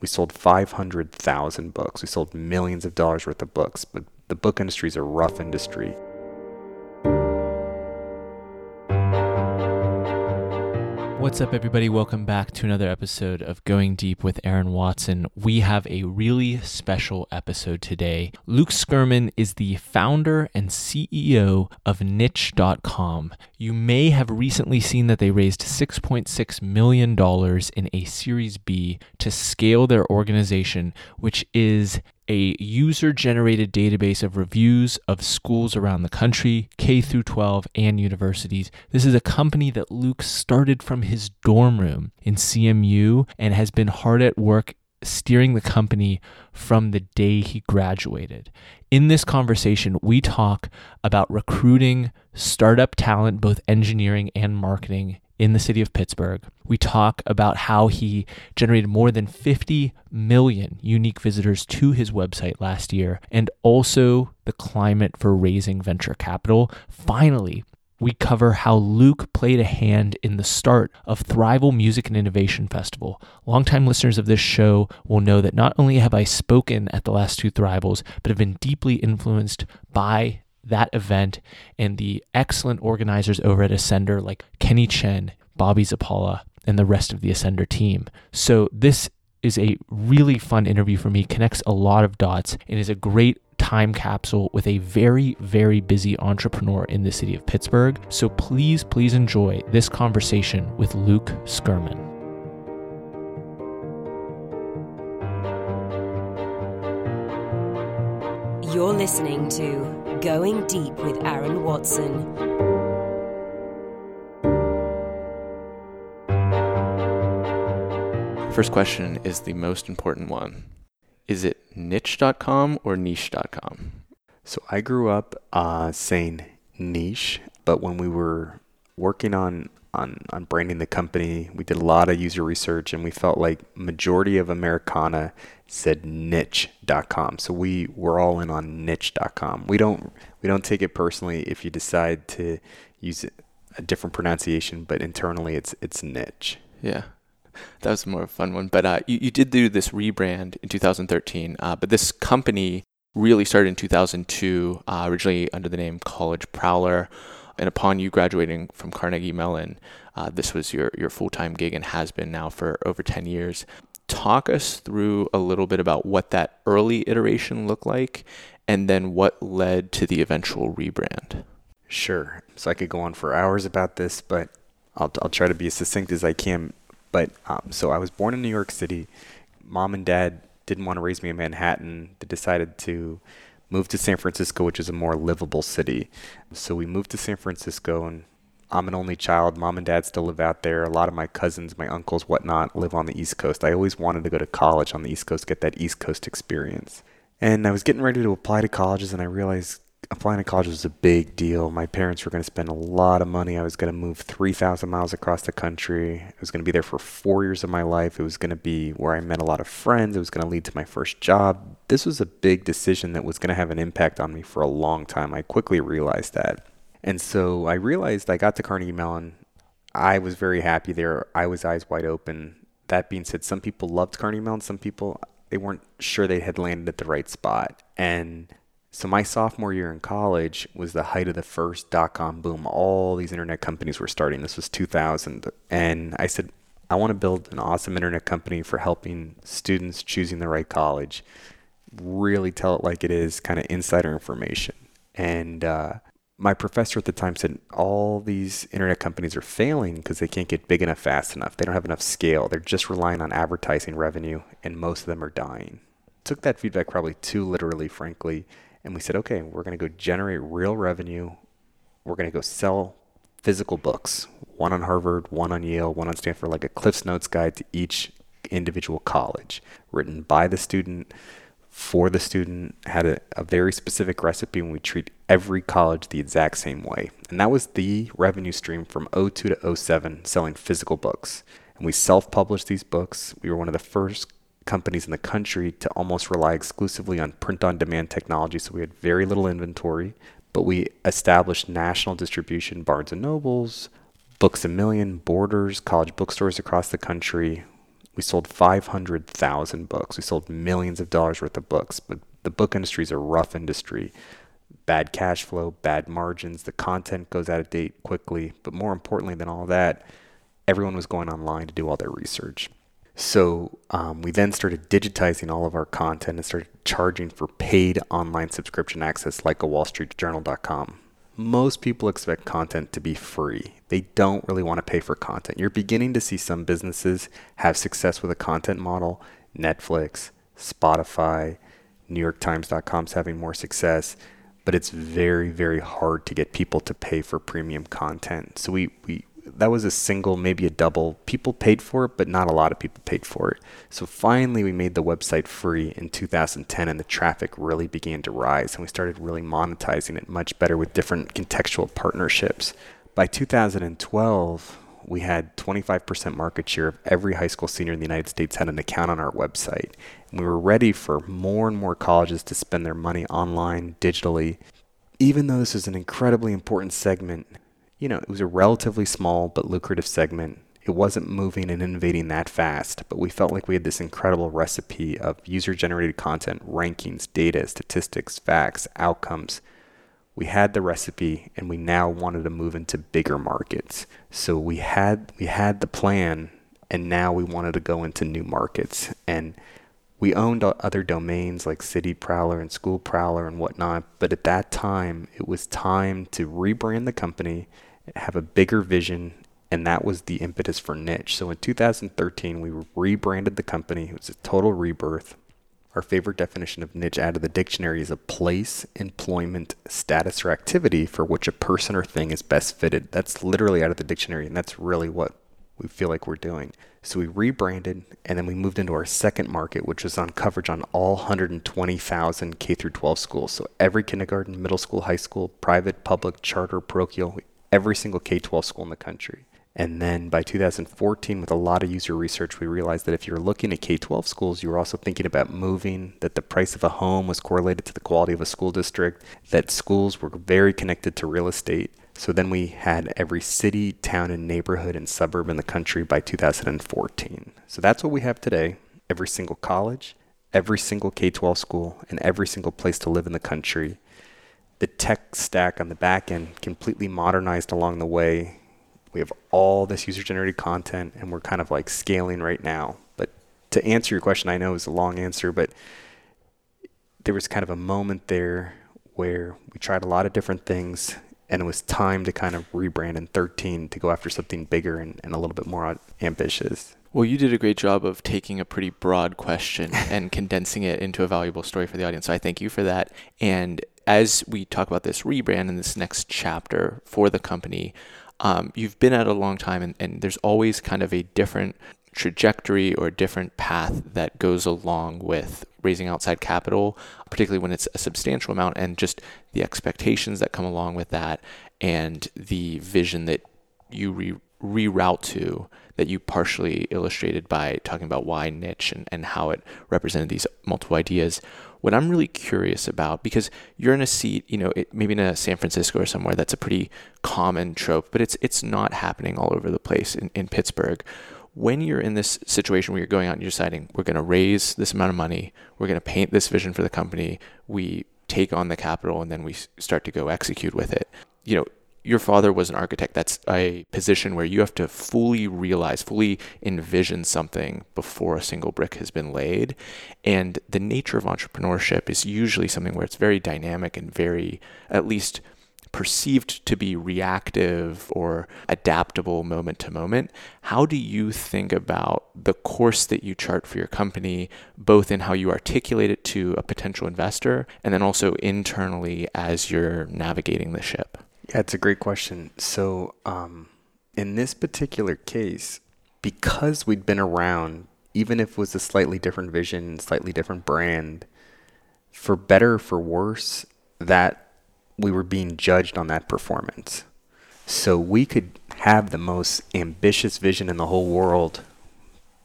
We sold 500,000 books. We sold millions of dollars worth of books, but the book industry is a rough industry. What's up, everybody? Welcome back to another episode of Going Deep with Aaron Watson. We have a really special episode today. Luke Skurman is the founder and CEO of Niche.com. You may have recently seen that they raised $6.6 million in a Series B to scale their organization, which is a user-generated database of reviews of schools around the country, K through 12, and universities. This is a company that Luke started from his dorm room in CMU and has been hard at work steering the company from the day he graduated. In this conversation, we talk about recruiting startup talent, both engineering and marketing, in the city of Pittsburgh. We talk about how he generated more than 50 million unique visitors to his website last year, and also the climate for raising venture capital. Finally, we cover how Luke played a hand in the start of Thrival Music and Innovation Festival. Longtime listeners of this show will know that not only have I spoken at the last two Thrivals, but have been deeply influenced by that event and the excellent organizers over at Ascender like Kenny Chen, Bobby Zappala, and the rest of the Ascender team. So this is a really fun interview for me, connects a lot of dots, and is a great time capsule with a very, very busy entrepreneur in the city of Pittsburgh. So please, please enjoy this conversation with Luke Skurman. You're listening to Going Deep with Aaron Watson. First question is the most important one. Is it niche.com or niche.com? So I grew up saying niche, but when we were working on branding the company, we did a lot of user research and we felt like majority of Americana said niche.com. So we're all in on niche.com. We don't take it personally if you decide to use a different pronunciation, but internally it's niche. Yeah. That was more of a fun one. But you did do this rebrand in 2013, but this company really started in 2002, originally under the name College Prowler. And upon you graduating from Carnegie Mellon, this was your full-time gig and has been now for over 10 years. Talk us through a little bit about what that early iteration looked like and then what led to the eventual rebrand. Sure. So I could go on for hours about this, but I'll try to be as succinct as I can. But so I was born in New York City. Mom and Dad didn't want to raise me in Manhattan. They decided to moved to San Francisco, which is a more livable city. So we moved to San Francisco, and I'm an only child. Mom and Dad still live out there. A lot of my cousins, my uncles, whatnot, live on the East Coast. I always wanted to go to college on the East Coast, get that East Coast experience. And I was getting ready to apply to colleges, and I realized applying to college was a big deal. My parents were going to spend a lot of money. I was going to move 3,000 miles across the country. I was going to be there for 4 years of my life. It was going to be where I met a lot of friends. It was going to lead to my first job. This was a big decision that was going to have an impact on me for a long time. I quickly realized that. And so I realized I got to Carnegie Mellon. I was very happy there. I was eyes wide open. That being said, some people loved Carnegie Mellon. Some people, they weren't sure they had landed at the right spot. And so my sophomore year in college was the height of the first dot-com boom. All these internet companies were starting. This was 2000. And I said, I want to build an awesome internet company for helping students choosing the right college. Really tell it like it is, kind of insider information. And my professor at the time said, all these internet companies are failing because they can't get big enough fast enough. They don't have enough scale. They're just relying on advertising revenue, and most of them are dying. Took that feedback probably too literally, frankly. And we said, okay, we're going to go generate real revenue. We're going to go sell physical books, one on Harvard, one on Yale, one on Stanford, like a Cliff's Notes guide to each individual college, written by the student, for the student, had a very specific recipe, and we treat every college the exact same way. And that was the revenue stream from 02 to 07, selling physical books. And we self-published these books. We were one of the first companies in the country to almost rely exclusively on print-on-demand technology, so we had very little inventory, but we established national distribution, Barnes & Nobles, Books A Million, Borders, college bookstores across the country. We sold 500,000 books. We sold millions of dollars worth of books. But the book industry is a rough industry. Bad cash flow, bad margins. The content goes out of date quickly. But more importantly than all that, everyone was going online to do all their research. So we then started digitizing all of our content and started charging for paid online subscription access like a wallstreetjournal.com. Most people expect content to be free. They don't really want to pay for content. You're beginning to see some businesses have success with a content model. Netflix, Spotify, NewYorkTimes.com's having more success, but it's very, very hard to get people to pay for premium content. So we that was a single, maybe a double. People paid for it, but not a lot of people paid for it. So finally, we made the website free in 2010, and the traffic really began to rise, and we started really monetizing it much better with different contextual partnerships. By 2012, we had 25% market share of every high school senior in the United States had an account on our website. And we were ready for more and more colleges to spend their money online, digitally. Even though this is an incredibly important segment, you know, it was a relatively small but lucrative segment. It wasn't moving and innovating that fast, but we felt like we had this incredible recipe of user-generated content, rankings, data, statistics, facts, outcomes. We had the recipe, and we now wanted to move into bigger markets. So we had the plan, and now we wanted to go into new markets. And we owned other domains like City Prowler and School Prowler and whatnot, but at that time, it was time to rebrand the company, have a bigger vision, and that was the impetus for Niche. So in 2013, we rebranded the company. It was a total rebirth. Our favorite definition of niche out of the dictionary is a place, employment, status, or activity for which a person or thing is best fitted. That's literally out of the dictionary, and that's really what we feel like we're doing. So we rebranded, and then we moved into our second market, which was on coverage on all 120,000 K-12 schools. So every kindergarten, middle school, high school, private, public, charter, parochial, every single K-12 school in the country. And then by 2014, with a lot of user research, we realized that if you're looking at K-12 schools, you were also thinking about moving, that the price of a home was correlated to the quality of a school district, that schools were very connected to real estate. So then we had every city, town, and neighborhood and suburb in the country by 2014. So that's what we have today. Every single college, every single K-12 school, and every single place to live in the country. The tech stack on the back end completely modernized along the way. We have all this user-generated content, and we're kind of like scaling right now. But to answer your question, I know it's a long answer, but there was kind of a moment there where we tried a lot of different things, and it was time to kind of rebrand in 13 to go after something bigger and a little bit more ambitious. Well, you did a great job of taking a pretty broad question and condensing it into a valuable story for the audience. So I thank you for that. And as we talk about this rebrand and this next chapter for the company, you've been at it a long time, and there's always kind of a different trajectory or a different path that goes along with raising outside capital, particularly when it's a substantial amount, and just the expectations that come along with that and the vision that you reroute to, that you partially illustrated by talking about why niche and how it represented these multiple ideas. What I'm really curious about, because you're in a seat, you know, maybe in a San Francisco or somewhere, that's a pretty common trope, but it's not happening all over the place in Pittsburgh. When you're in this situation where you're going out and you're deciding, we're going to raise this amount of money, we're going to paint this vision for the company, we take on the capital, and then we start to go execute with it. You know, your father was an architect. That's a position where you have to fully realize, fully envision something before a single brick has been laid. And the nature of entrepreneurship is usually something where it's very dynamic and very, at least perceived to be, reactive or adaptable moment to moment. How do you think about the course that you chart for your company, both in how you articulate it to a potential investor and then also internally as you're navigating the ship? Yeah, it's a great question. So in this particular case, because we'd been around, even if it was a slightly different vision, slightly different brand, for better or for worse, that we were being judged on that performance. So we could have the most ambitious vision in the whole world,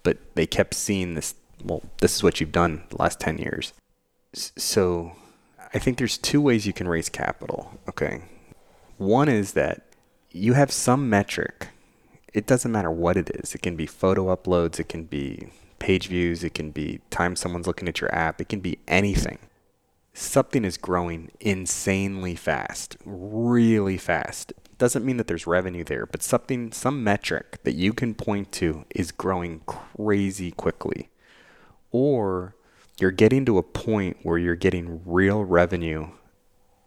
but they kept seeing this, well, this is what you've done the last 10 years. So I think there's two ways you can raise capital, okay? One is that you have some metric. It doesn't matter what it is. It can be photo uploads. It can be page views, it can be time someone's looking at your app, it can be anything. Something is growing insanely fast, really fast. Doesn't mean that there's revenue there, but something, some metric that you can point to is growing crazy quickly. Or you're getting to a point where you're getting real revenue,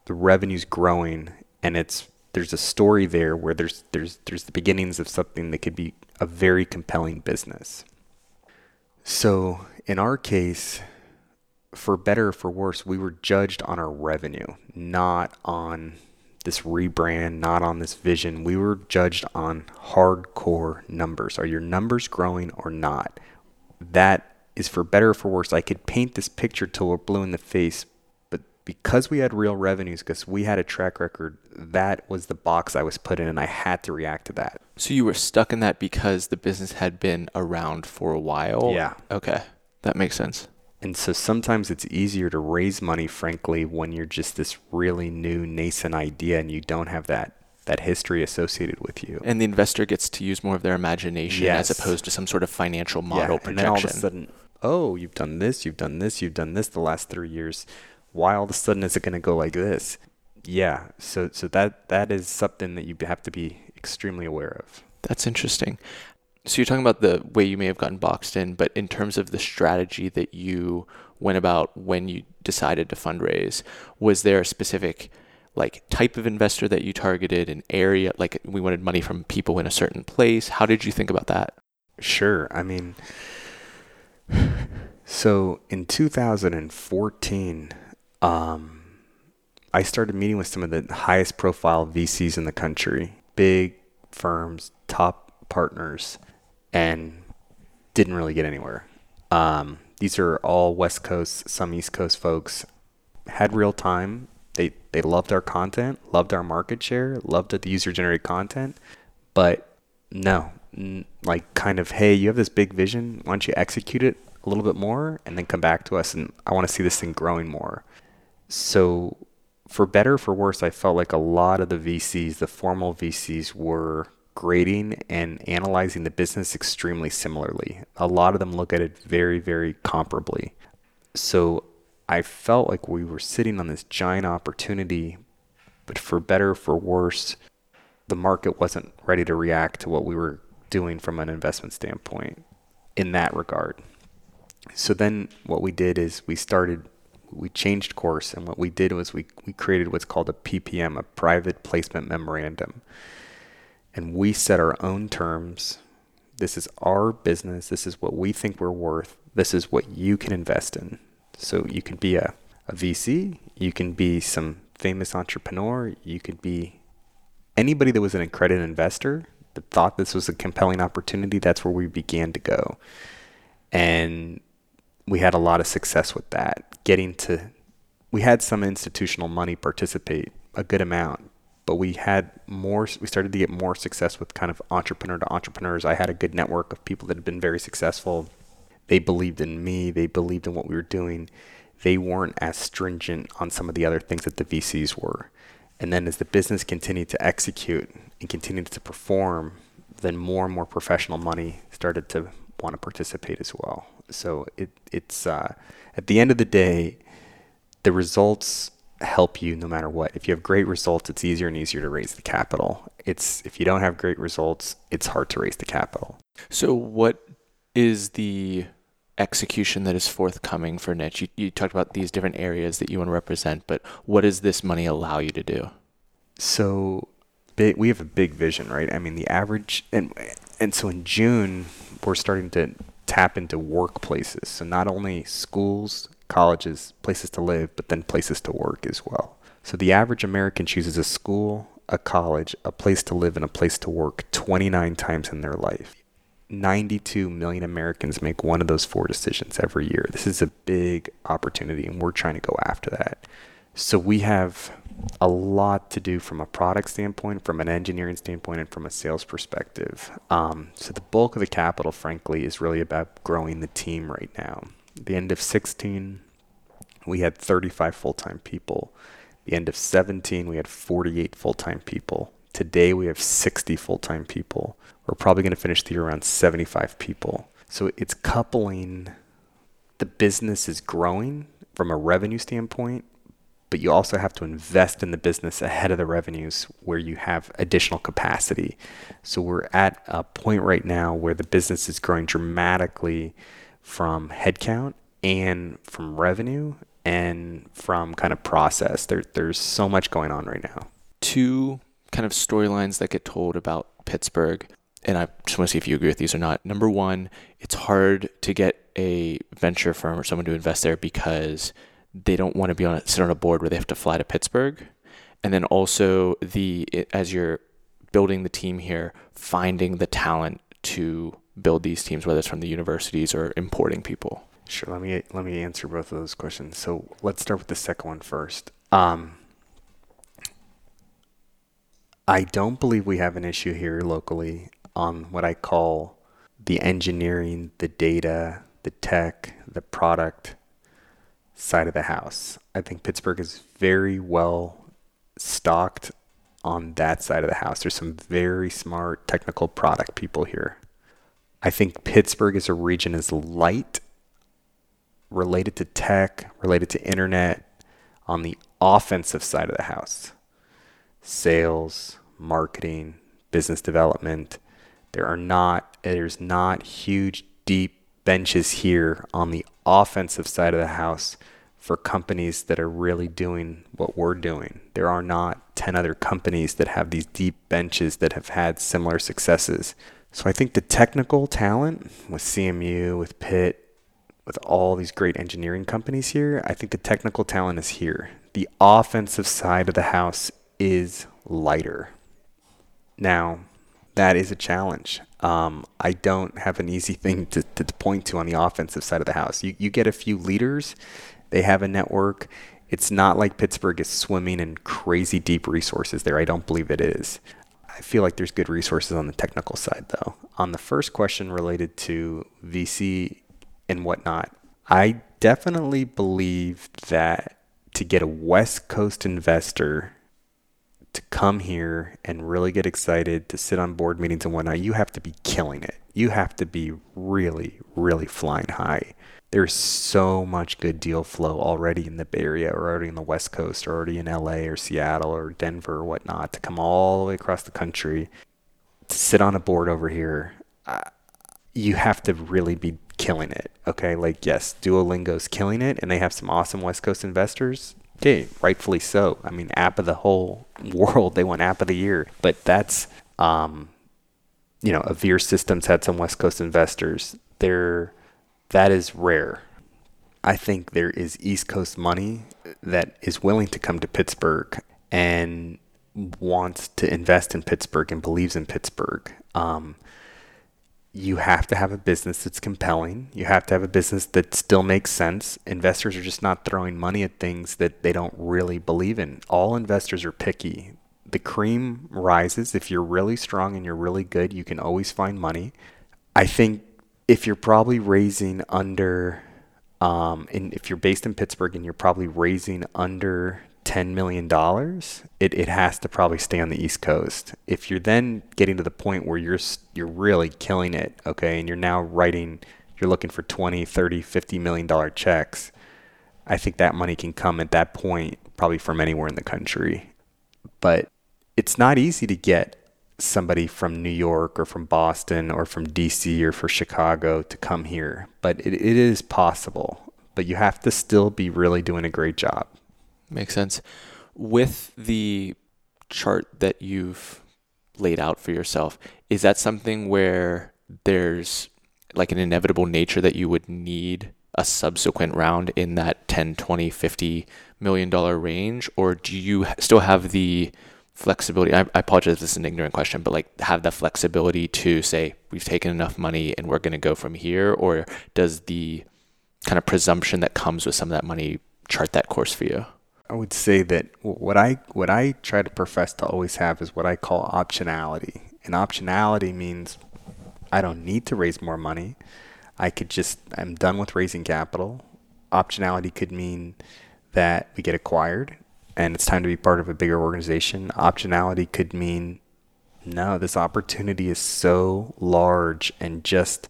the revenue's growing, and there's a story there where there's the beginnings of something that could be a very compelling business. So in our case, for better or for worse, we were judged on our revenue, not on this rebrand, not on this vision. We were judged on hardcore numbers. Are your numbers growing or not? That is for better or for worse. I could paint this picture till we're blue in the face, but because we had real revenues, because we had a track record, that was the box I was put in, and I had to react to that. So you were stuck in that because the business had been around for a while? Yeah. Okay. That makes sense. And so sometimes it's easier to raise money, frankly, when you're just this really new nascent idea and you don't have that history associated with you. And the investor gets to use more of their imagination, yes, as opposed to some sort of financial model projection. And then all of a sudden, oh, you've done this, you've done this, you've done this the last 3 years. Why all of a sudden is it going to go like this? Yeah. So that is something that you have to be extremely aware of. That's interesting. So you're talking about the way you may have gotten boxed in, but in terms of the strategy that you went about when you decided to fundraise, was there a specific type of investor that you targeted, an area, we wanted money from people in a certain place? How did you think about that? Sure. So in 2014, I started meeting with some of the highest profile VCs in the country, big firms, top partners, and didn't really get anywhere. These are all West Coast, some East Coast folks. Had real time. They loved our content, loved our market share, loved the user-generated content, but no, hey, you have this big vision. Why don't you execute it a little bit more and then come back to us, and I want to see this thing growing more. So for better or for worse, I felt like a lot of the VCs, the formal VCs, were grading and analyzing the business extremely similarly. A lot of them look at it very, very comparably. So I felt like we were sitting on this giant opportunity, but for better or for worse, the market wasn't ready to react to what we were doing from an investment standpoint in that regard. So then what we did is we changed course, and what we did was we created what's called a PPM, a private placement memorandum. And we set our own terms. This is our business. This is what we think we're worth. This is what you can invest in. So you can be a VC, you can be some famous entrepreneur, you could be anybody that was an accredited investor that thought this was a compelling opportunity. That's where we began to go. And we had a lot of success with that. We had some institutional money participate, a good amount, but we started to get more success with kind of entrepreneur to entrepreneurs. I had a good network of people that had been very successful. They believed in me. They believed in what we were doing. They weren't as stringent on some of the other things that the VCs were. And then as the business continued to execute and continued to perform, then more and more professional money started to want to participate as well. So it's at the end of the day, the results help you no matter what. If you have great results, it's easier and easier to raise the capital. If you don't have great results, it's hard to raise the capital. So what is the execution that is forthcoming for Niche? You talked about these different areas that you want to represent, but what does this money allow you to do? So we have a big vision, right? The average, and so in June, we're starting to tap into workplaces. So not only schools, colleges, places to live, but then places to work as well. So the average American chooses a school, a college, a place to live, and a place to work 29 times in their life. 92 million Americans make one of those four decisions every year. This is a big opportunity, and we're trying to go after that. So we have a lot to do from a product standpoint, from an engineering standpoint, and from a sales perspective. So the bulk of the capital, frankly, is really about growing the team right now. At the end of 2016, we had 35 full-time people. The end of 2017, we had 48 full-time people. Today, we have 60 full-time people. We're probably going to finish the year around 75 people. So it's coupling the business is growing from a revenue standpoint, but you also have to invest in the business ahead of the revenues where you have additional capacity. So we're at a point right now where the business is growing dramatically from headcount and from revenue and from kind of process. There's so much going on right now. Two kind of storylines that get told about Pittsburgh, and I just want to see if you agree with these or not. Number one, it's hard to get a venture firm or someone to invest there because they don't want to be sit on a board where they have to fly to Pittsburgh. And then also as you're building the team here, finding the talent to build these teams, whether it's from the universities or importing people. Sure. Let me answer both of those questions. So let's start with the second one first. I don't believe we have an issue here locally on what I call the engineering, the data, the tech, the product side of the house. I think Pittsburgh is very well stocked on that side of the house. There's some very smart technical product people here. I think Pittsburgh as a region is light related to tech, related to internet on the offensive side of the house. Sales, marketing, business development. There's not huge deep benches here on the offensive side of the house for companies that are really doing what we're doing. There are not 10 other companies that have these deep benches that have had similar successes. So I think the technical talent with CMU, with Pitt, with all these great engineering companies here, I think the technical talent is here. The offensive side of the house is lighter. Now, that is a challenge. I don't have an easy thing to point to on the offensive side of the house. You get a few leaders, they have a network. It's not like Pittsburgh is swimming in crazy deep resources there. I don't believe it is. I feel like there's good resources on the technical side though. On the first question related to VC and whatnot, I definitely believe that to get a West Coast investor to come here and really get excited to sit on board meetings and whatnot, you have to be killing it. You have to be really, really flying high. There's so much good deal flow already in the Bay Area or already in the West Coast or already in LA or Seattle or Denver or whatnot to come all the way across the country to sit on a board over here. You have to really be killing it. Okay. Like, yes, Duolingo's killing it and they have some awesome West Coast investors. Okay, rightfully so. I mean, app of the whole world, they won app of the year. But that's, Avere Systems had some West Coast investors. That is rare. I think there is East Coast money that is willing to come to Pittsburgh and wants to invest in Pittsburgh and believes in Pittsburgh. You have to have a business that's compelling. You have to have a business that still makes sense. Investors are just not throwing money at things that they don't really believe in. All investors are picky. The cream rises. If you're really strong and you're really good, you can always find money. I think if you're probably raising under, and if you're based in Pittsburgh and you're probably raising under $10 million, it has to probably stay on the East Coast. If you're then getting to the point where you're really killing it, okay, and you're now you're looking for $20, $30, $50 million checks, I think that money can come at that point probably from anywhere in the country. But it's not easy to get somebody from New York or from Boston or from DC or from Chicago to come here. But it is possible. But you have to still be really doing a great job. Makes sense. With the chart that you've laid out for yourself, is that something where there's like an inevitable nature that you would need a subsequent round in that $10, $20, $50 million range? Or do you still have the flexibility? I apologize if this is an ignorant question, but like have the flexibility to say, we've taken enough money and we're going to go from here? Or does the kind of presumption that comes with some of that money chart that course for you? I would say that what I try to profess to always have is what I call optionality. And optionality means I don't need to raise more money. I'm done with raising capital. Optionality could mean that we get acquired and it's time to be part of a bigger organization. Optionality could mean, no, this opportunity is so large and just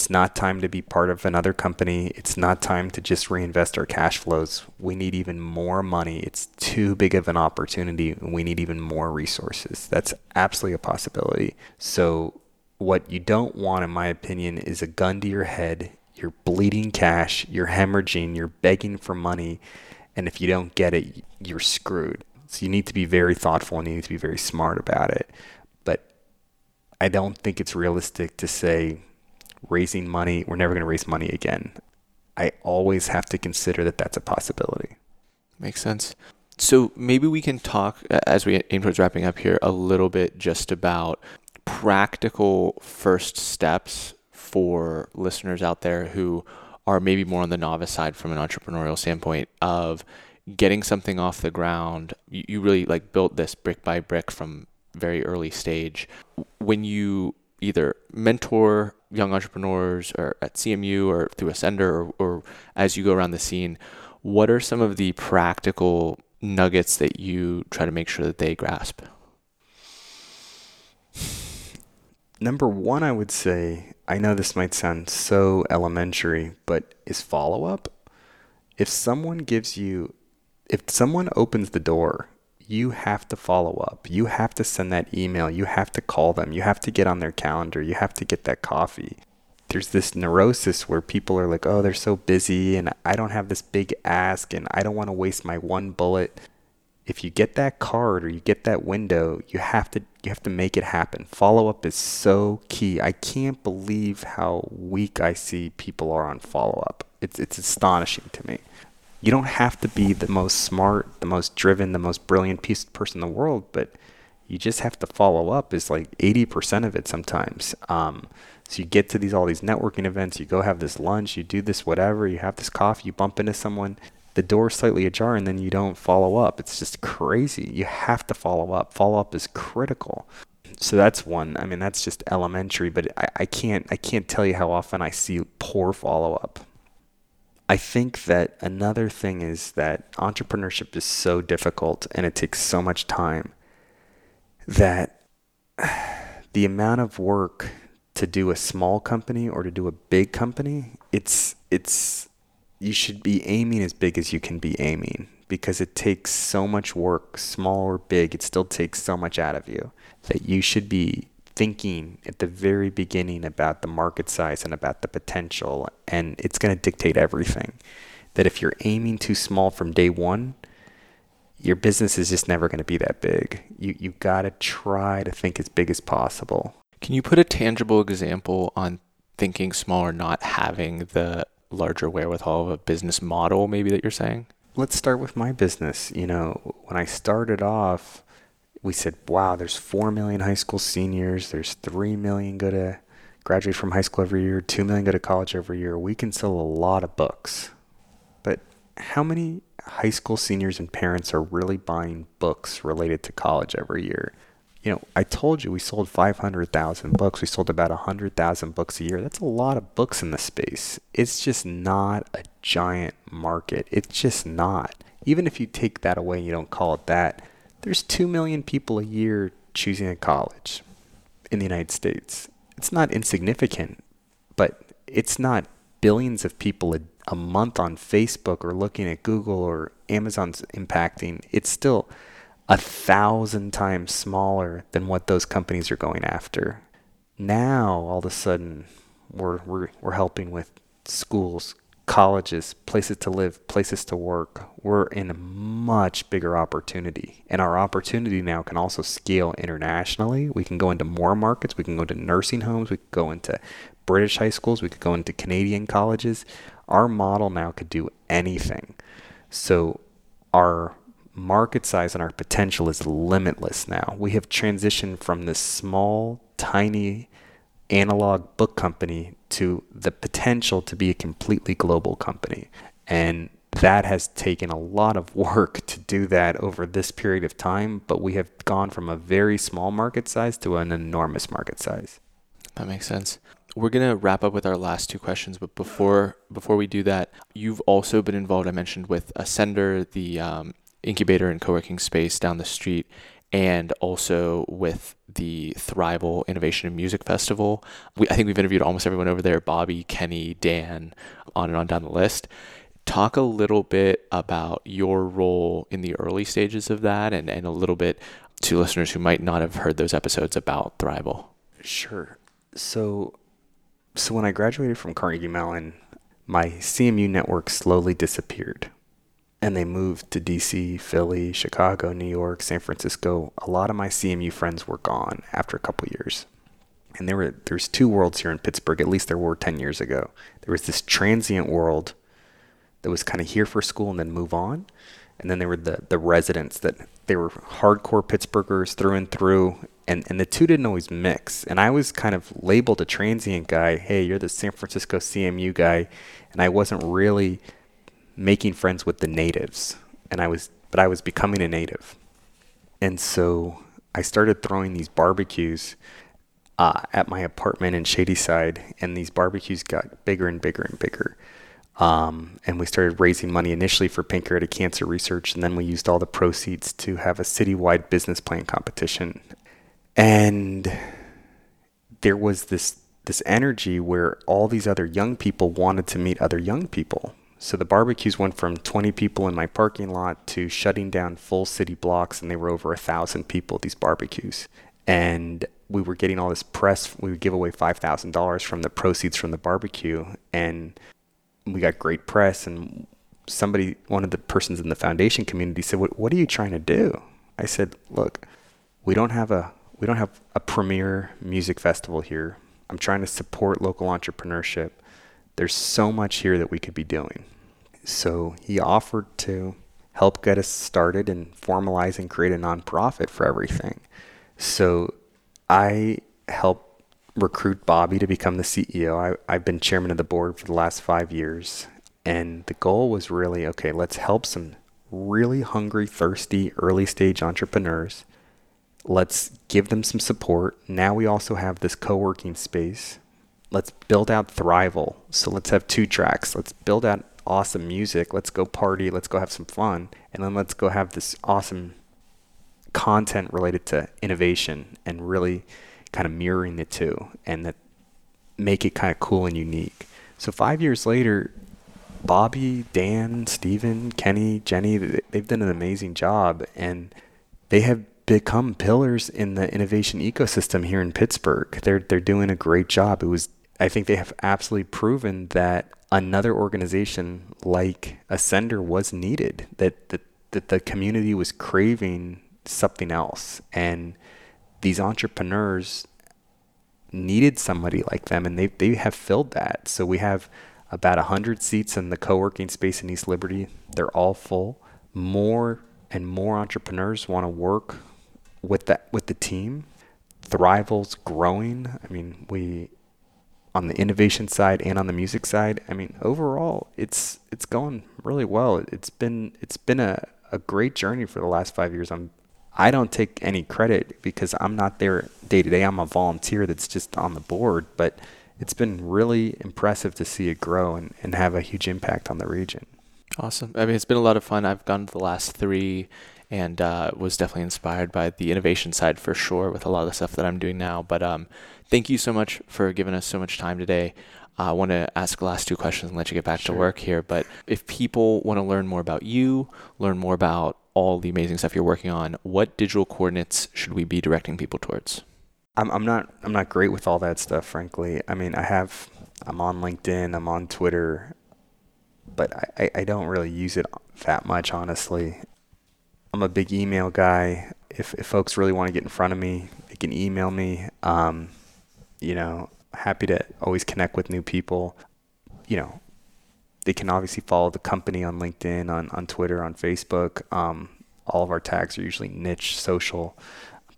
It's not time to be part of another company. It's not time to just reinvest our cash flows. We need even more money. It's too big of an opportunity. We need even more resources. That's absolutely a possibility. So what you don't want, in my opinion, is a gun to your head. You're bleeding cash. You're hemorrhaging. You're begging for money. And if you don't get it, you're screwed. So you need to be very thoughtful and you need to be very smart about it. But I don't think it's realistic to say raising money, we're never going to raise money again. I always have to consider that that's a possibility. Makes sense. So maybe we can talk, as we aim towards wrapping up here, a little bit just about practical first steps for listeners out there who are maybe more on the novice side from an entrepreneurial standpoint of getting something off the ground. You really like built this brick by brick from very early stage. When you either mentor young entrepreneurs or at CMU or through Ascender or as you go around the scene, what are some of the practical nuggets that you try to make sure that they grasp? Number one, I would say, I know this might sound so elementary, but is follow-up. If someone opens the door, you have to follow up. You have to send that email. You have to call them. You have to get on their calendar. You have to get that coffee. There's this neurosis where people are like, oh, they're so busy and I don't have this big ask and I don't want to waste my one bullet. If you get that card or you get that window, you have to make it happen. Follow up is so key. I can't believe how weak I see people are on follow up. It's astonishing to me. You don't have to be the most smart, the most driven, the most brilliant person in the world, but you just have to follow up is like 80% of it sometimes. So you get to all these networking events, you go have this lunch, you do this whatever, you have this coffee, you bump into someone, the door's slightly ajar and then you don't follow up. It's just crazy. You have to follow up. Follow up is critical. So that's one. I mean, that's just elementary, but I can't tell you how often I see poor follow up. I think that another thing is that entrepreneurship is so difficult and it takes so much time that the amount of work to do a small company or to do a big company, you should be aiming as big as you can be aiming because it takes so much work, small or big, it still takes so much out of you that you should be thinking at the very beginning about the market size and about the potential, and it's going to dictate everything. That if you're aiming too small from day one, your business is just never going to be that big. You've got to try to think as big as possible. Can you put a tangible example on thinking small or not having the larger wherewithal of a business model maybe that you're saying? Let's start with my business. You know, when I started off, we said, wow, there's 4 million high school seniors. There's 3 million go to graduate from high school every year. 2 million go to college every year. We can sell a lot of books. But how many high school seniors and parents are really buying books related to college every year? You know, I told you we sold 500,000 books. We sold about 100,000 books a year. That's a lot of books in the space. It's just not a giant market. It's just not. Even if you take that away and you don't call it that, there's 2 million people a year choosing a college in the United States. It's not insignificant, but it's not billions of people a month on Facebook or looking at Google or Amazon's impacting. It's still 1,000 times smaller than what those companies are going after. Now, all of a sudden, we're helping with schools, colleges, places to live, places to work. We're in a much bigger opportunity. And our opportunity now can also scale internationally. We can go into more markets. We can go to nursing homes. We could go into British high schools. We could go into Canadian colleges. Our model now could do anything. So our market size and our potential is limitless now. We have transitioned from this small, tiny analog book company to the potential to be a completely global company. And that has taken a lot of work to do that over this period of time, but we have gone from a very small market size to an enormous market size. That makes sense. We're going to wrap up with our last two questions, but before we do that, you've also been involved, I mentioned, with Ascender, the incubator and co-working space down the street, and also with the Thrival Innovation and Music Festival. I think we've interviewed almost everyone over there, Bobby, Kenny, Dan, on and on down the list. Talk a little bit about your role in the early stages of that, and a little bit to listeners who might not have heard those episodes about Thrival. Sure. So when I graduated from Carnegie Mellon, my CMU network slowly disappeared, and they moved to DC, Philly, Chicago, New York, San Francisco. A lot of my CMU friends were gone after a couple years. And there's two worlds here in Pittsburgh, at least there were 10 years ago. There was this transient world that was kind of here for school and then move on. And then there were the residents that they were hardcore Pittsburghers through and through. And the two didn't always mix. And I was kind of labeled a transient guy. Hey, you're the San Francisco CMU guy. And I wasn't really making friends with the natives. But I was becoming a native. And so I started throwing these barbecues at my apartment in Shadyside. And these barbecues got bigger and bigger and bigger. And we started raising money initially for pancreatic cancer research. And then we used all the proceeds to have a citywide business plan competition. And there was this energy where all these other young people wanted to meet other young people. So the barbecues went from 20 people in my parking lot to shutting down full city blocks. And they were over 1,000 people, these barbecues. And we were getting all this press. We would give away $5,000 from the proceeds from the barbecue. And we got great press, and somebody, one of the persons in the foundation community, said, what are you trying to do? I said, look, we don't have a premier music festival here. I'm trying to support local entrepreneurship. There's so much here that we could be doing. So he offered to help get us started and formalize and create a nonprofit for everything. So I helped recruit Bobby to become the CEO. I've been chairman of the board for the last 5 years. And the goal was really, okay, let's help some really hungry, thirsty, early stage entrepreneurs. Let's give them some support. Now we also have this co-working space. Let's build out Thrival. So let's have 2 tracks. Let's build out awesome music. Let's go party. Let's go have some fun. And then let's go have this awesome content related to innovation and really kind of mirroring the two, and that make it kind of cool and unique. So 5 years later, Bobby, Dan, Steven, Kenny, Jenny, they've done an amazing job, and they have become pillars in the innovation ecosystem here in Pittsburgh. They're doing a great job. I think they have absolutely proven that another organization like Ascender was needed, that the community was craving something else, and these entrepreneurs needed somebody like them, and they have filled that. So we have about 100 seats in the co-working space in East Liberty. They're all full. More and more entrepreneurs want to work with the team. Thrival's growing. I mean, we on the innovation side and on the music side. I mean, overall, it's going really well. It's been a great journey for the last 5 years. I don't take any credit because I'm not there day to day. I'm a volunteer that's just on the board, but it's been really impressive to see it grow and have a huge impact on the region. Awesome. I mean, it's been a lot of fun. I've gone to the last 3 and was definitely inspired by the innovation side for sure with a lot of the stuff that I'm doing now. But thank you so much for giving us so much time today. I want to ask the last 2 questions and let you get back to work here. But if people want to learn more about you, learn more about all the amazing stuff you're working on, what digital coordinates should we be directing people towards? I'm not great with all that stuff, frankly. I mean, I'm on LinkedIn, I'm on Twitter, but I don't really use it that much, honestly. I'm a big email guy. If folks really want to get in front of me, they can email me. Happy to always connect with new people. They can obviously follow the company on LinkedIn, on Twitter, on Facebook. All of our tags are usually niche social.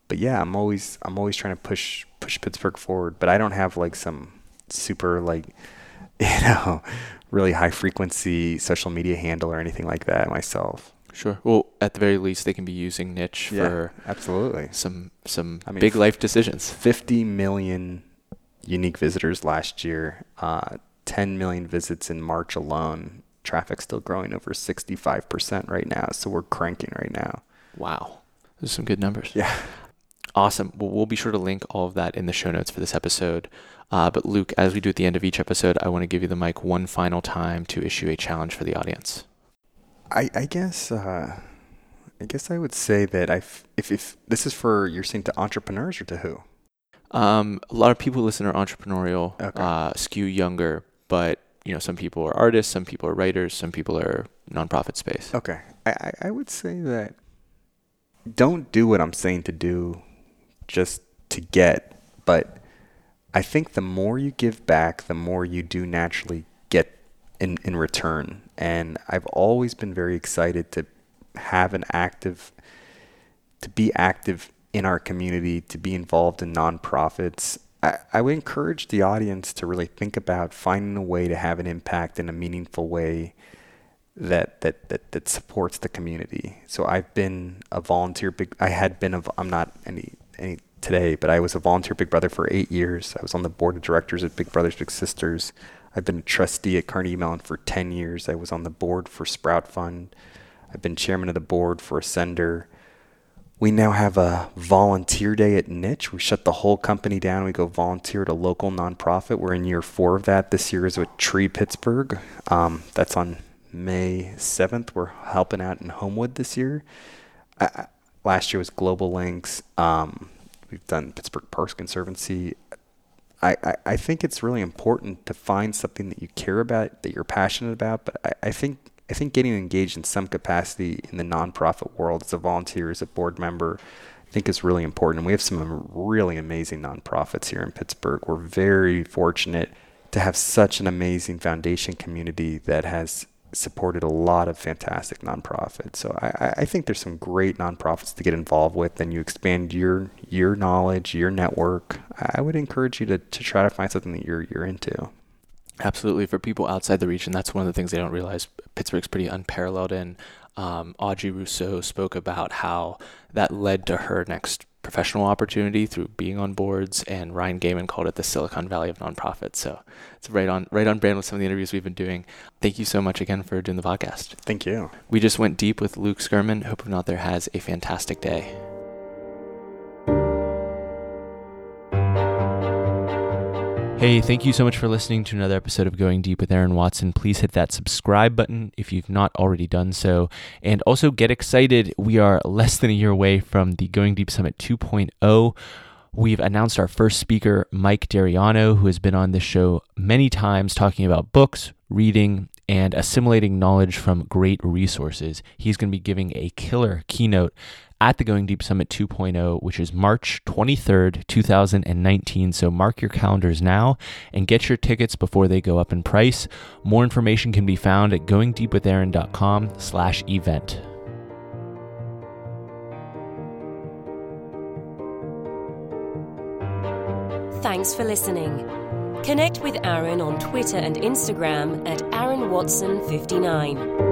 But yeah, I'm always trying to push Pittsburgh forward. But I don't have like some super really high frequency social media handle or anything like that myself. Sure. Well, at the very least, they can be using niche for absolutely some big life decisions. 50 million unique visitors last year. 10 million visits in March alone. Traffic's still growing over 65% right now. So we're cranking right now. Wow. Those are some good numbers. Yeah. Awesome. Well, we'll be sure to link all of that in the show notes for this episode. But Luke, as we do at the end of each episode, I want to give you the mic one final time to issue a challenge for the audience. I guess I would say that if this is for, you're saying to entrepreneurs or to who? A lot of people who listen are entrepreneurial, okay. Skew younger, but you know, some people are artists, some people are writers, some people are nonprofit space. Okay. I would say that don't do what I'm saying to do just to get, but I think the more you give back, the more you do naturally get in return. And I've always been very excited to have to be active in our community, to be involved in nonprofits. I would encourage the audience to really think about finding a way to have an impact in a meaningful way that supports the community. So I've been a volunteer. I was a volunteer Big Brother for 8 years. I was on the board of directors at Big Brothers Big Sisters. I've been a trustee at Carnegie Mellon for 10 years. I was on the board for Sprout Fund. I've been chairman of the board for Ascender. We now have a volunteer day at Niche. We shut the whole company down. We go volunteer at a local nonprofit. We're in year 4 of that. This year is with Tree Pittsburgh. That's on May 7th. We're helping out in Homewood this year. Last year was Global Links. We've done Pittsburgh Parks Conservancy. I think it's really important to find something that you care about, that you're passionate about. But I think getting engaged in some capacity in the nonprofit world as a volunteer, as a board member, I think is really important. And we have some really amazing nonprofits here in Pittsburgh. We're very fortunate to have such an amazing foundation community that has supported a lot of fantastic nonprofits. So I think there's some great nonprofits to get involved with, and you expand your knowledge, your network. I would encourage you to try to find something that you're into. Absolutely. For people outside the region, that's one of the things they don't realize Pittsburgh's pretty unparalleled in. Audrey Rousseau spoke about how that led to her next professional opportunity through being on boards, and Ryan Gaiman called it the Silicon Valley of nonprofits. So it's right on brand with some of the interviews we've been doing. Thank you so much again for doing the podcast. Thank you. We just went deep with Luke Skurman. Hope everyone out there has a fantastic day. Hey, thank you so much for listening to another episode of Going Deep with Aaron Watson. Please hit that subscribe button if you've not already done so. And also get excited. We are less than a year away from the Going Deep Summit 2.0. We've announced our first speaker, Mike Dariano, who has been on this show many times talking about books, reading, and assimilating knowledge from great resources. He's going to be giving a killer keynote at the Going Deep Summit 2.0, which is March 23rd, 2019. So mark your calendars now and get your tickets before they go up in price. More information can be found at goingdeepwithaaron.com/event. Thanks for listening. Connect with Aaron on Twitter and Instagram at AaronWatson59.